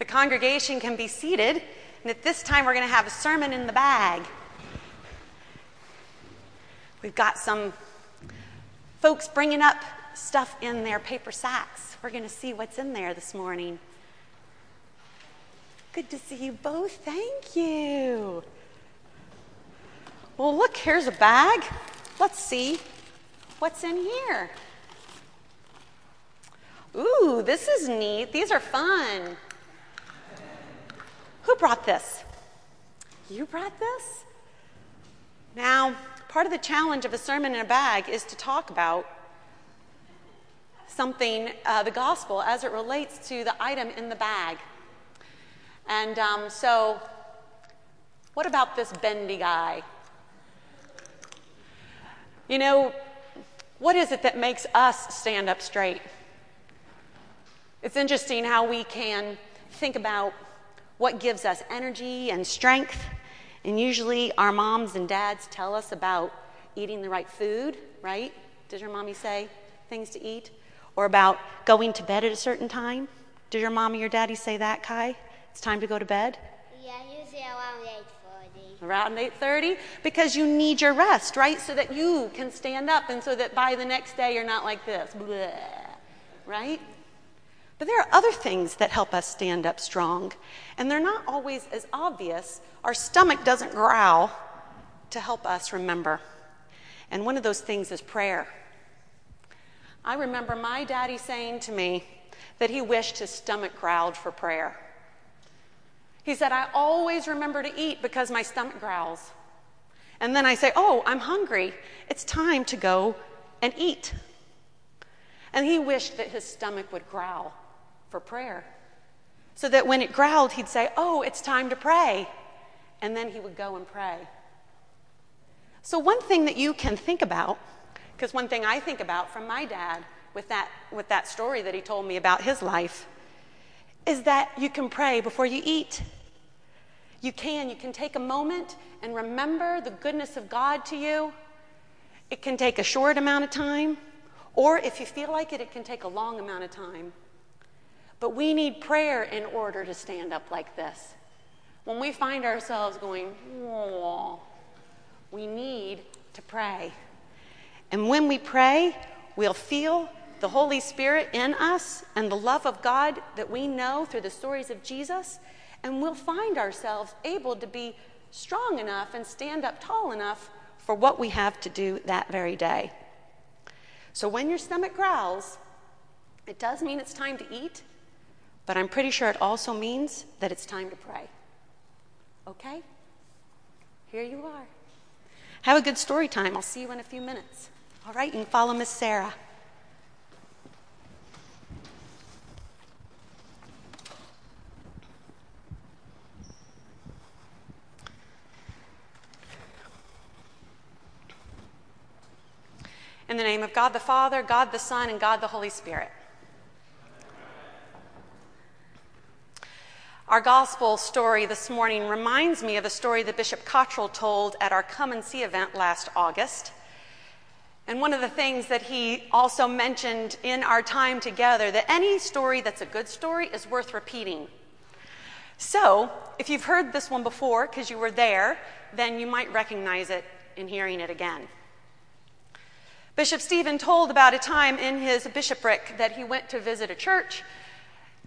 The congregation can be seated, and at this time we're going to have a sermon in the bag. We've got some folks bringing up stuff in their paper sacks. We're going to see what's in there this morning. Good to see you both. Thank you. Well, look, here's a bag. Let's see what's in here. Ooh, this is neat. These are fun. Who brought this? You brought this? Now, part of the challenge of a sermon in a bag is to talk about something, the gospel, as it relates to the item in the bag. And so, what about this bendy guy? You know, what is it that makes us stand up straight? It's interesting how we can think about what gives us energy and strength. And usually our moms and dads tell us about eating the right food, right? Did your mommy say things to eat? Or about going to bed at a certain time? Did your mommy or daddy say that, Kai? It's time to go to bed? Yeah, usually around 8:30. Around 8:30? Because you need your rest, right? So that you can stand up and so that by the next day you're not like this. Blah, right? But there are other things that help us stand up strong. And they're not always as obvious. Our stomach doesn't growl to help us remember. And one of those things is prayer. I remember my daddy saying to me that he wished his stomach growled for prayer. He said, I always remember to eat because my stomach growls. And then I say, oh, I'm hungry. It's time to go and eat. And he wished that his stomach would growl for prayer. So that when it growled, he'd say, oh, it's time to pray. And then he would go and pray. So one thing that you can think about, because one thing I think about from my dad with that story that he told me about his life, is that you can pray before you eat. You can take a moment and remember the goodness of God to you. It can take a short amount of time, or if you feel like it, it can take a long amount of time. But we need prayer in order to stand up like this. When we find ourselves going, oh, we need to pray. And when we pray, we'll feel the Holy Spirit in us and the love of God that we know through the stories of Jesus, and we'll find ourselves able to be strong enough and stand up tall enough for what we have to do that very day. So when your stomach growls, it does mean it's time to eat, but I'm pretty sure it also means that it's time to pray. Okay? Here you are. Have a good story time. I'll see you in a few minutes. All right, and follow Miss Sarah. In the name of God the Father, God the Son, and God the Holy Spirit. Our gospel story this morning reminds me of a story that Bishop Cottrell told at our Come and See event last August. And one of the things that he also mentioned in our time together, that any story that's a good story is worth repeating. So, if you've heard this one before because you were there, then you might recognize it in hearing it again. Bishop Stephen told about a time in his bishopric that he went to visit a church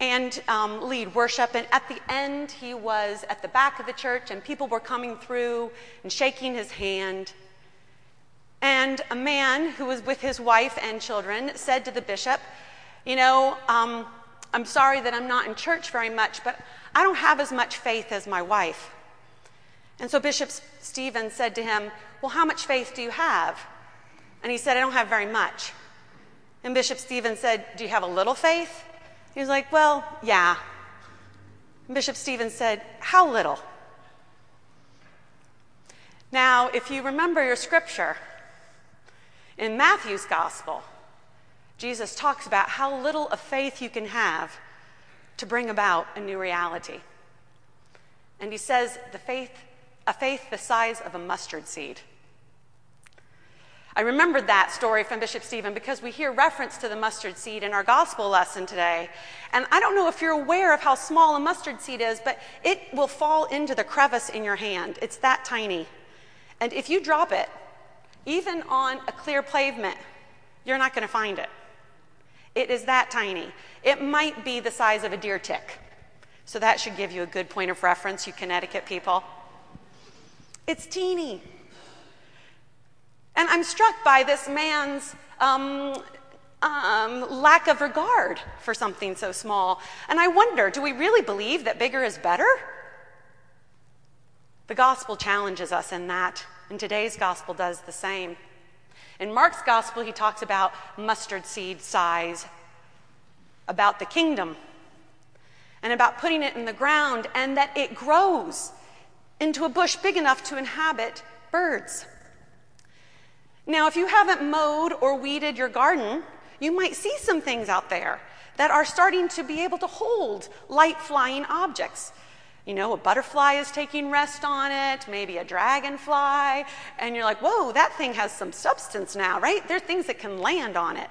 and lead worship. And at the end, he was at the back of the church, and people were coming through and shaking his hand. And a man who was with his wife and children said to the bishop, you know, I'm sorry that I'm not in church very much, but I don't have as much faith as my wife. And so Bishop Stephen said to him, well, how much faith do you have? And he said, I don't have very much. And Bishop Stephen said, do you have a little faith? He was like, well, yeah. And Bishop Stephen said, how little? Now, if you remember your scripture, in Matthew's gospel, Jesus talks about how little of faith you can have to bring about a new reality. And he says, a faith the size of a mustard seed. I remembered that story from Bishop Stephen because we hear reference to the mustard seed in our gospel lesson today. And I don't know if you're aware of how small a mustard seed is, but it will fall into the crevice in your hand. It's that tiny. And if you drop it, even on a clear pavement, you're not going to find it. It is that tiny. It might be the size of a deer tick. So that should give you a good point of reference, you Connecticut people. It's teeny. And I'm struck by this man's lack of regard for something so small. And I wonder, do we really believe that bigger is better? The gospel challenges us in that, and today's gospel does the same. In Mark's gospel, he talks about mustard seed size, about the kingdom, and about putting it in the ground, and that it grows into a bush big enough to inhabit birds. Now, if you haven't mowed or weeded your garden, you might see some things out there that are starting to be able to hold light flying objects. You know, a butterfly is taking rest on it, maybe a dragonfly, and you're like, whoa, that thing has some substance now, right? There are things that can land on it.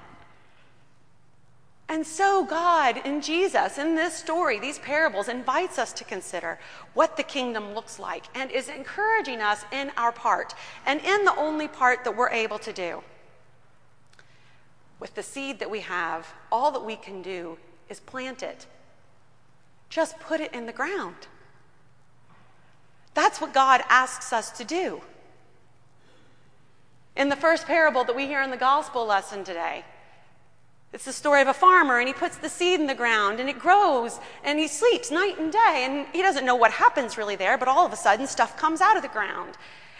And so God in Jesus, in this story, these parables, invites us to consider what the kingdom looks like and is encouraging us in our part and in the only part that we're able to do. With the seed that we have, all that we can do is plant it. Just put it in the ground. That's what God asks us to do. In the first parable that we hear in the gospel lesson today, it's the story of a farmer, and he puts the seed in the ground, and it grows, and he sleeps night and day, and he doesn't know what happens really there, but all of a sudden stuff comes out of the ground.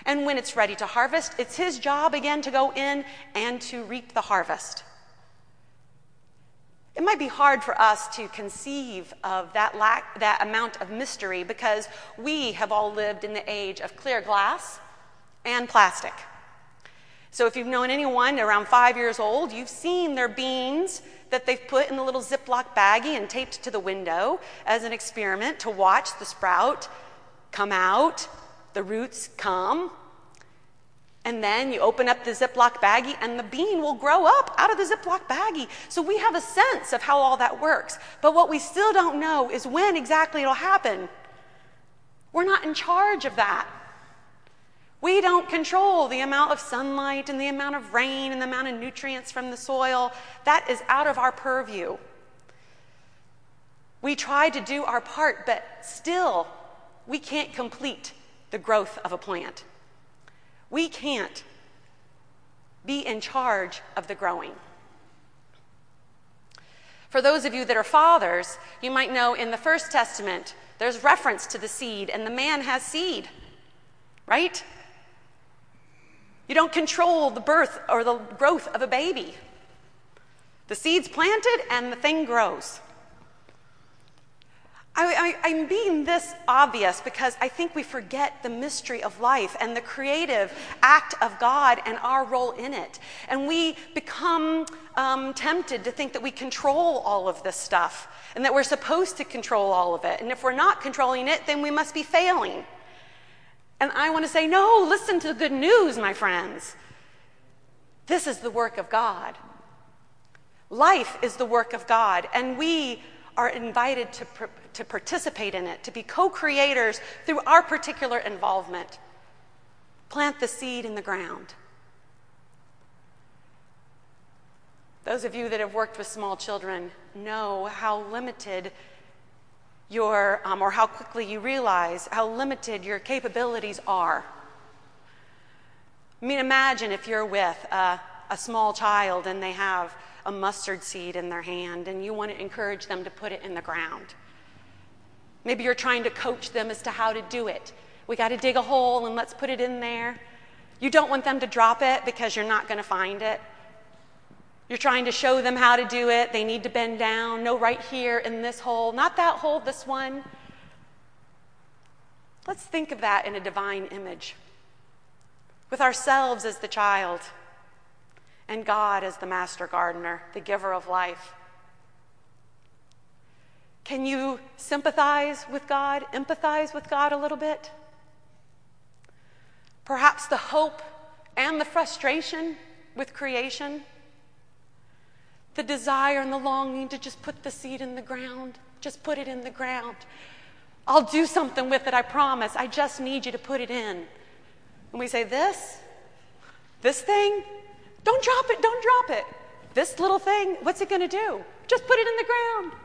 And when it's ready to harvest, it's his job again to go in and to reap the harvest. It might be hard for us to conceive of that amount of mystery because we have all lived in the age of clear glass and plastic. So if you've known anyone around 5 years old, you've seen their beans that they've put in the little Ziploc baggie and taped to the window as an experiment to watch the sprout come out, the roots come, and then you open up the Ziploc baggie and the bean will grow up out of the Ziploc baggie. So we have a sense of how all that works. But what we still don't know is when exactly it'll happen. We're not in charge of that. We don't control the amount of sunlight and the amount of rain and the amount of nutrients from the soil. That is out of our purview. We try to do our part, but still, we can't complete the growth of a plant. We can't be in charge of the growing. For those of you that are fathers, you might know in the First Testament, there's reference to the seed, and the man has seed, right? You don't control the birth or the growth of a baby. The seed's planted and the thing grows. I'm being this obvious because I think we forget the mystery of life and the creative act of God and our role in it. And we become tempted to think that we control all of this stuff and that we're supposed to control all of it. And if we're not controlling it, then we must be failing. And I want to say, no, listen to the good news, my friends. This is the work of God. Life is the work of God, and we are invited to participate in it, to be co-creators through our particular involvement. Plant the seed in the ground. Those of you that have worked with small children know how limited or how quickly you realize how limited your capabilities are. I mean, imagine if you're with a small child and they have a mustard seed in their hand and you want to encourage them to put it in the ground. Maybe you're trying to coach them as to how to do it. We got to dig a hole and let's put it in there. You don't want them to drop it because you're not going to find it. You're trying to show them how to do it. They need to bend down. No, right here in this hole. Not that hole, this one. Let's think of that in a divine image, with ourselves as the child and God as the master gardener, the giver of life. Can you sympathize with God, empathize with God a little bit? Perhaps the hope and the frustration with creation, the desire and the longing to just put the seed in the ground, just put it in the ground. I'll do something with it, I promise. I just need you to put it in. And we say, this thing, don't drop it. This little thing, what's it going to do? Just put it in the ground.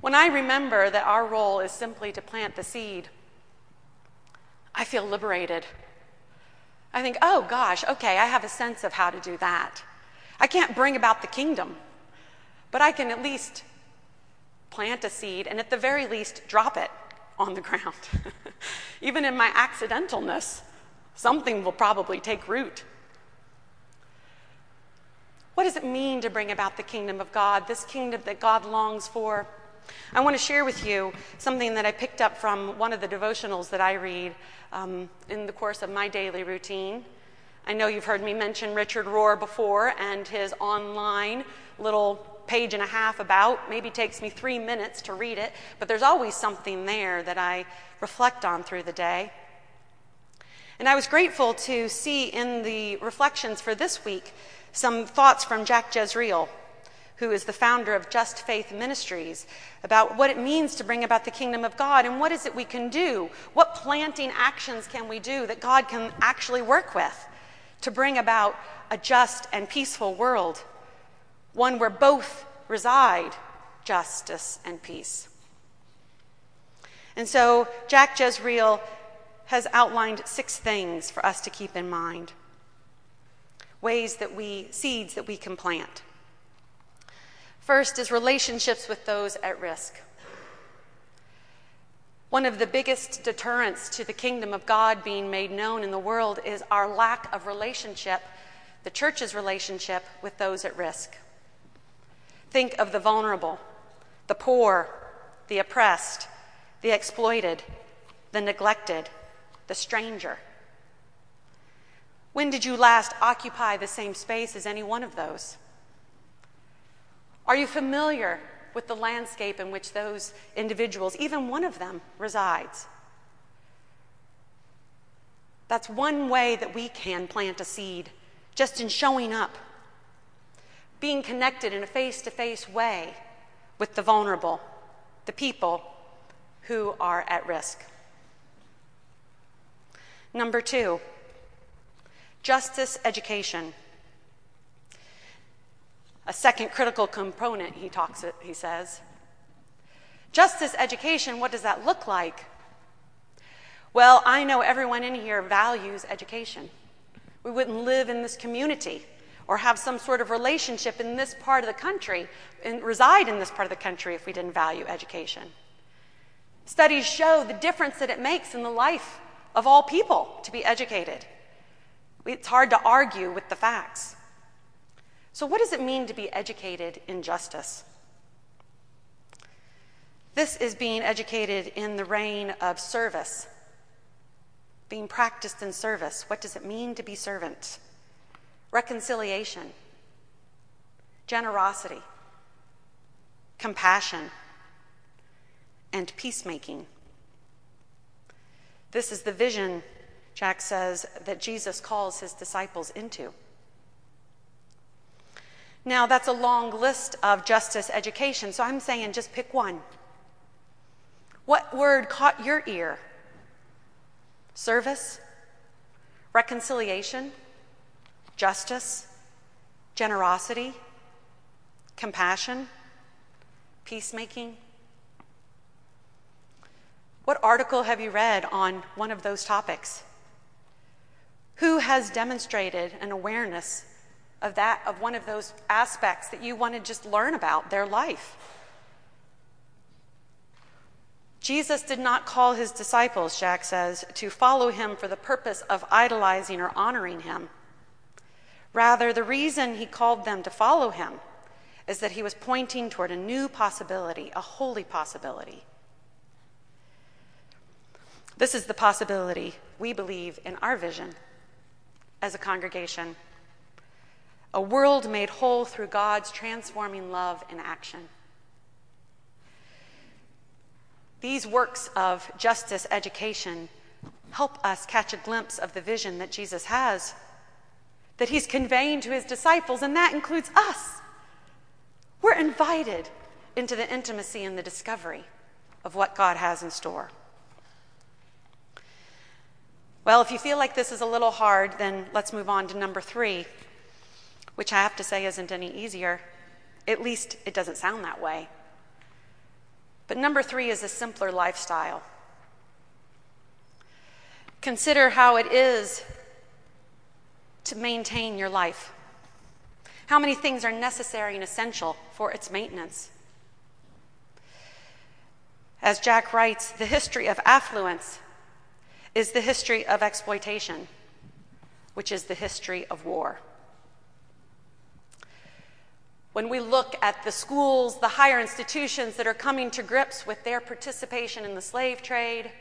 When I remember that our role is simply to plant the seed, I feel liberated. I think, oh gosh, okay, I have a sense of how to do that. I can't bring about the kingdom, but I can at least plant a seed and at the very least drop it on the ground. Even in my accidentalness, something will probably take root. What does it mean to bring about the kingdom of God, this kingdom that God longs for? I want to share with you something that I picked up from one of the devotionals that I read in the course of my daily routine. I know you've heard me mention Richard Rohr before, and his online little page and a half about maybe takes me 3 minutes to read it, but there's always something there that I reflect on through the day. And I was grateful to see in the reflections for this week some thoughts from Jack Jezreel, who is the founder of Just Faith Ministries, about what it means to bring about the kingdom of God and what is it we can do? What planting actions can we do that God can actually work with to bring about a just and peaceful world, one where both reside justice and peace? And so Jack Jezreel has outlined 6 things for us to keep in mind, seeds that we can plant. First is relationships with those at risk. One of the biggest deterrents to the kingdom of God being made known in the world is our lack of relationship, the church's relationship with those at risk. Think of the vulnerable, the poor, the oppressed, the exploited, the neglected, the stranger. When did you last occupy the same space as any one of those? Are you familiar with the landscape in which those individuals, even one of them, resides? That's one way that we can plant a seed, just in showing up, being connected in a face-to-face way with the vulnerable, the people who are at risk. Number 2, justice education. A second critical component, he says. Justice education, what does that look like? Well, I know everyone in here values education. We wouldn't live in this community or have some sort of relationship in this part of the country and reside in this part of the country if we didn't value education. Studies show the difference that it makes in the life of all people to be educated. It's hard to argue with the facts. So what does it mean to be educated in justice? This is being educated in the reign of service, being practiced in service. What does it mean to be servant? Reconciliation, generosity, compassion, and peacemaking. This is the vision, Jack says, that Jesus calls his disciples into. Now, that's a long list of justice education, so I'm saying just pick one. What word caught your ear? Service, reconciliation, justice, generosity, compassion, peacemaking. What article have you read on one of those topics? Who has demonstrated an awareness of one of those aspects that you want to just learn about their life? Jesus did not call his disciples, Jack says, to follow him for the purpose of idolizing or honoring him. Rather, the reason he called them to follow him is that he was pointing toward a new possibility, a holy possibility. This is the possibility we believe in our vision as a congregation. A world made whole through God's transforming love in action. These works of justice education Help us catch a glimpse of the vision that Jesus has, that he's conveying to his disciples, and that includes us. We're invited into the intimacy and the discovery of what God has in store. Well, if you feel like this is a little hard, then let's move on to number 3, which I have to say isn't any easier. At least it doesn't sound that way. But number 3 is a simpler lifestyle. Consider how it is to maintain your life. How many things are necessary and essential for its maintenance? As Jack writes, the history of affluence is the history of exploitation, which is the history of war. When we look at the schools, the higher institutions that are coming to grips with their participation in the slave trade,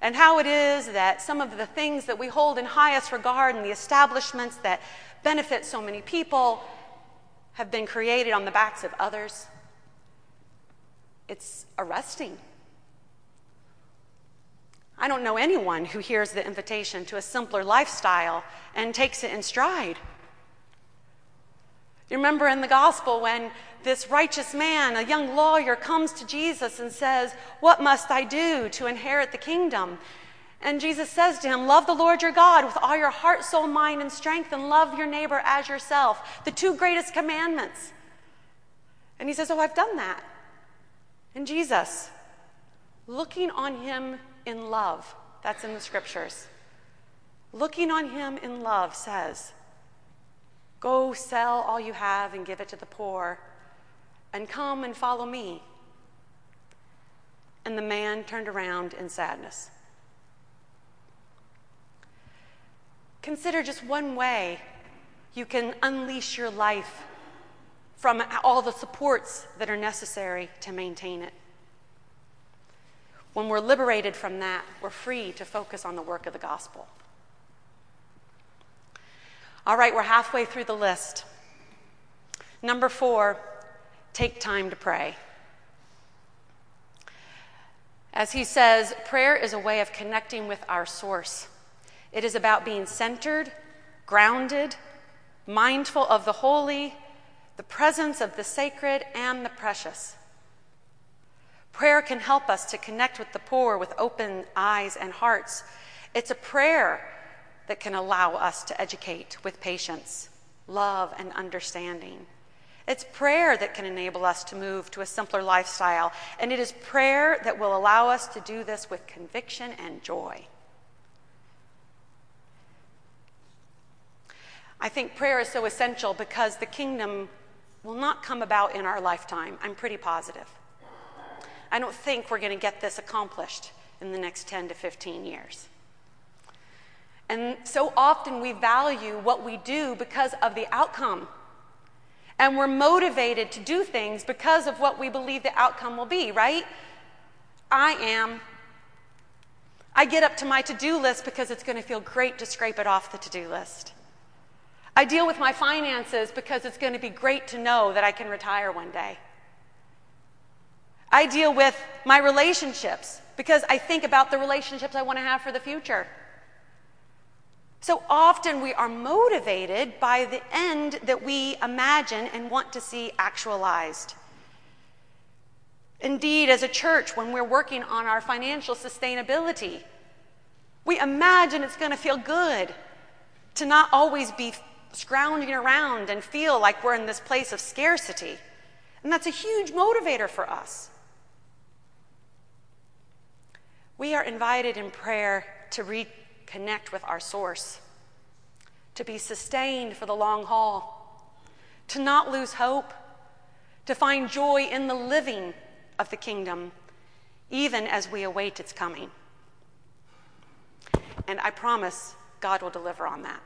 and how it is that some of the things that we hold in highest regard and the establishments that benefit so many people have been created on the backs of others, it's arresting. I don't know anyone who hears the invitation to a simpler lifestyle and takes it in stride. You remember in the gospel when this righteous man, a young lawyer, comes to Jesus and says, "What must I do to inherit the kingdom?" And Jesus says to him, "Love the Lord your God with all your heart, soul, mind, and strength, and love your neighbor as yourself." The 2 greatest commandments. And he says, "Oh, I've done that." And Jesus, looking on him in love, that's in the scriptures, looking on him in love says, "Go sell all you have and give it to the poor, and come and follow me." And the man turned around in sadness. Consider just one way you can unleash your life from all the supports that are necessary to maintain it. When we're liberated from that, we're free to focus on the work of the gospel. All right, we're halfway through the list. Number 4, take time to pray. As he says, prayer is a way of connecting with our source. It is about being centered, grounded, mindful of the holy, the presence of the sacred, and the precious. Prayer can help us to connect with the poor with open eyes and hearts. It's a prayer that can allow us to educate with patience, love, and understanding. It's prayer that can enable us to move to a simpler lifestyle, and it is prayer that will allow us to do this with conviction and joy. I think prayer is so essential because the kingdom will not come about in our lifetime. I'm pretty positive. I don't think we're going to get this accomplished in the next 10 to 15 years. And so often we value what we do because of the outcome. And we're motivated to do things because of what we believe the outcome will be, right? I get up to my to-do list because it's going to feel great to scrape it off the to-do list. I deal with my finances because it's going to be great to know that I can retire one day. I deal with my relationships because I think about the relationships I want to have for the future. So often we are motivated by the end that we imagine and want to see actualized. Indeed, as a church, when we're working on our financial sustainability, we imagine it's going to feel good to not always be scrounging around and feel like we're in this place of scarcity. And that's a huge motivator for us. We are invited in prayer to reconnect with our source, to be sustained for the long haul, to not lose hope, to find joy in the living of the kingdom, even as we await its coming. And I promise God will deliver on that.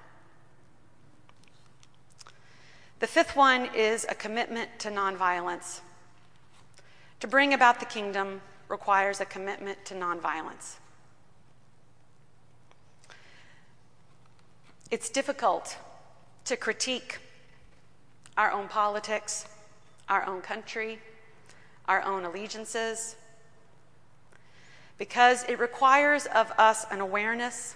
The 5th one is a commitment to nonviolence. To bring about the kingdom requires a commitment to nonviolence. It's difficult to critique our own politics, our own country, our own allegiances, because it requires of us an awareness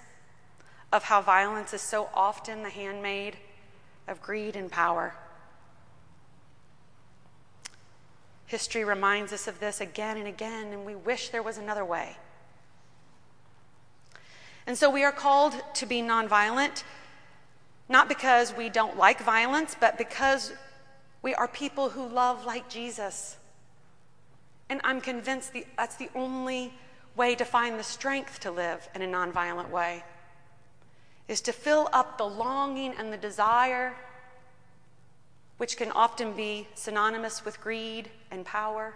of how violence is so often the handmaid of greed and power. History reminds us of this again and again, and we wish there was another way. And so we are called to be nonviolent, not because we don't like violence, but because we are people who love like Jesus. And I'm convinced that's the only way to find the strength to live in a nonviolent way, is to fill up the longing and the desire, which can often be synonymous with greed and power.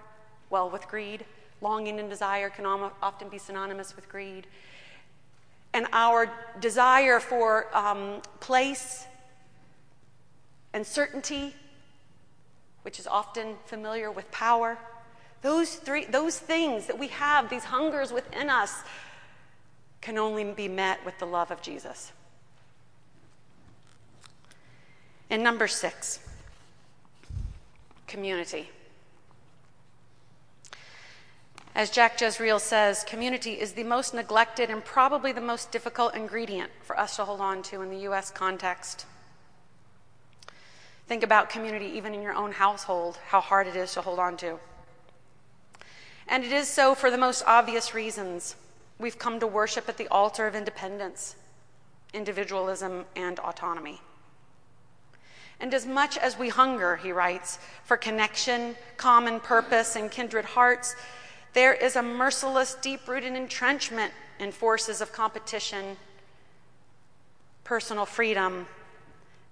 Well, with greed, longing and desire can often be synonymous with greed. And our desire for place and certainty, which is often familiar with power. Those things that we have, these hungers within us, can only be met with the love of Jesus. And number 6, community. As Jack Jezreel says, community is the most neglected and probably the most difficult ingredient for us to hold on to in the U.S. context. Think about community even in your own household, how hard it is to hold on to. And it is so for the most obvious reasons. We've come to worship at the altar of independence, individualism, and autonomy. And as much as we hunger, he writes, for connection, common purpose, and kindred hearts, there is a merciless, deep-rooted entrenchment in forces of competition, personal freedom,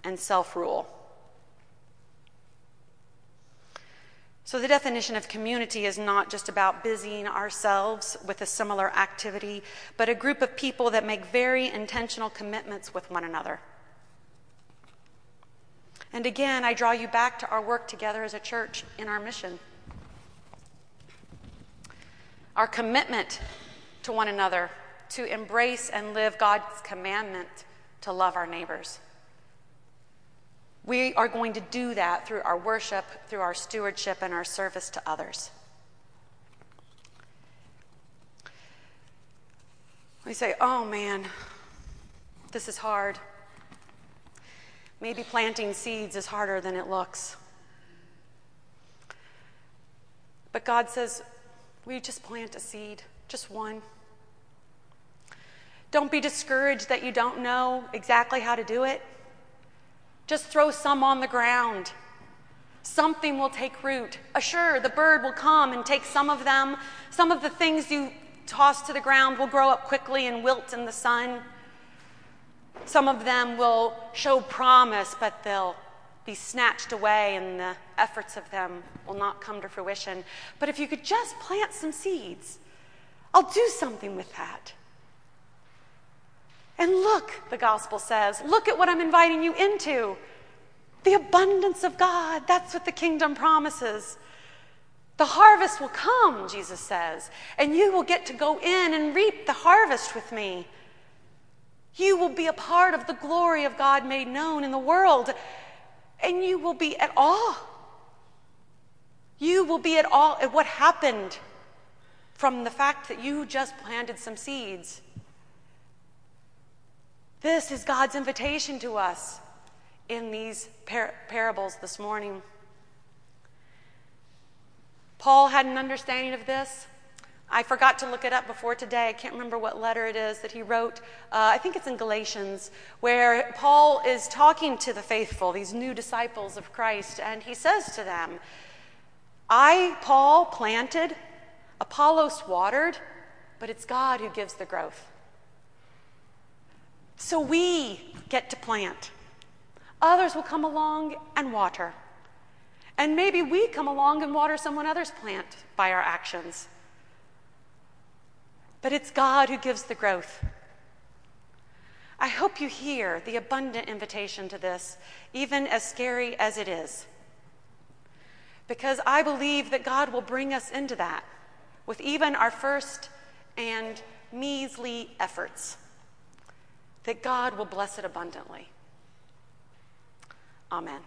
and self-rule. So the definition of community is not just about busying ourselves with a similar activity, but a group of people that make very intentional commitments with one another. And again, I draw you back to our work together as a church in our mission. Our commitment to one another, to embrace and live God's commandment to love our neighbors. We are going to do that through our worship, through our stewardship, and our service to others. We say, oh man, this is hard. Maybe planting seeds is harder than it looks. But God says, will you just plant a seed, just one? Don't be discouraged that you don't know exactly how to do it. Just throw some on the ground. Something will take root. Sure, the bird will come and take some of them. Some of the things you toss to the ground will grow up quickly and wilt in the sun. Some of them will show promise, but they'll be snatched away, and the efforts of them will not come to fruition. But if you could just plant some seeds, I'll do something with that. And look, the gospel says, look at what I'm inviting you into. The abundance of God, that's what the kingdom promises. The harvest will come, Jesus says, and you will get to go in and reap the harvest with me. You will be a part of the glory of God made known in the world. And you will be at awe. You will be at awe at what happened from the fact that you just planted some seeds. This is God's invitation to us in these parables this morning. Paul had an understanding of this. I forgot to look it up before today. I can't remember what letter it is that he wrote. I think it's in Galatians, where Paul is talking to the faithful, these new disciples of Christ, and he says to them, I, Paul, planted, Apollos watered, but it's God who gives the growth. So we get to plant. Others will come along and water. And maybe we come along and water someone else's plant by our actions. But it's God who gives the growth. I hope you hear the abundant invitation to this, even as scary as it is. Because I believe that God will bring us into that with even our first and measly efforts. That God will bless it abundantly. Amen.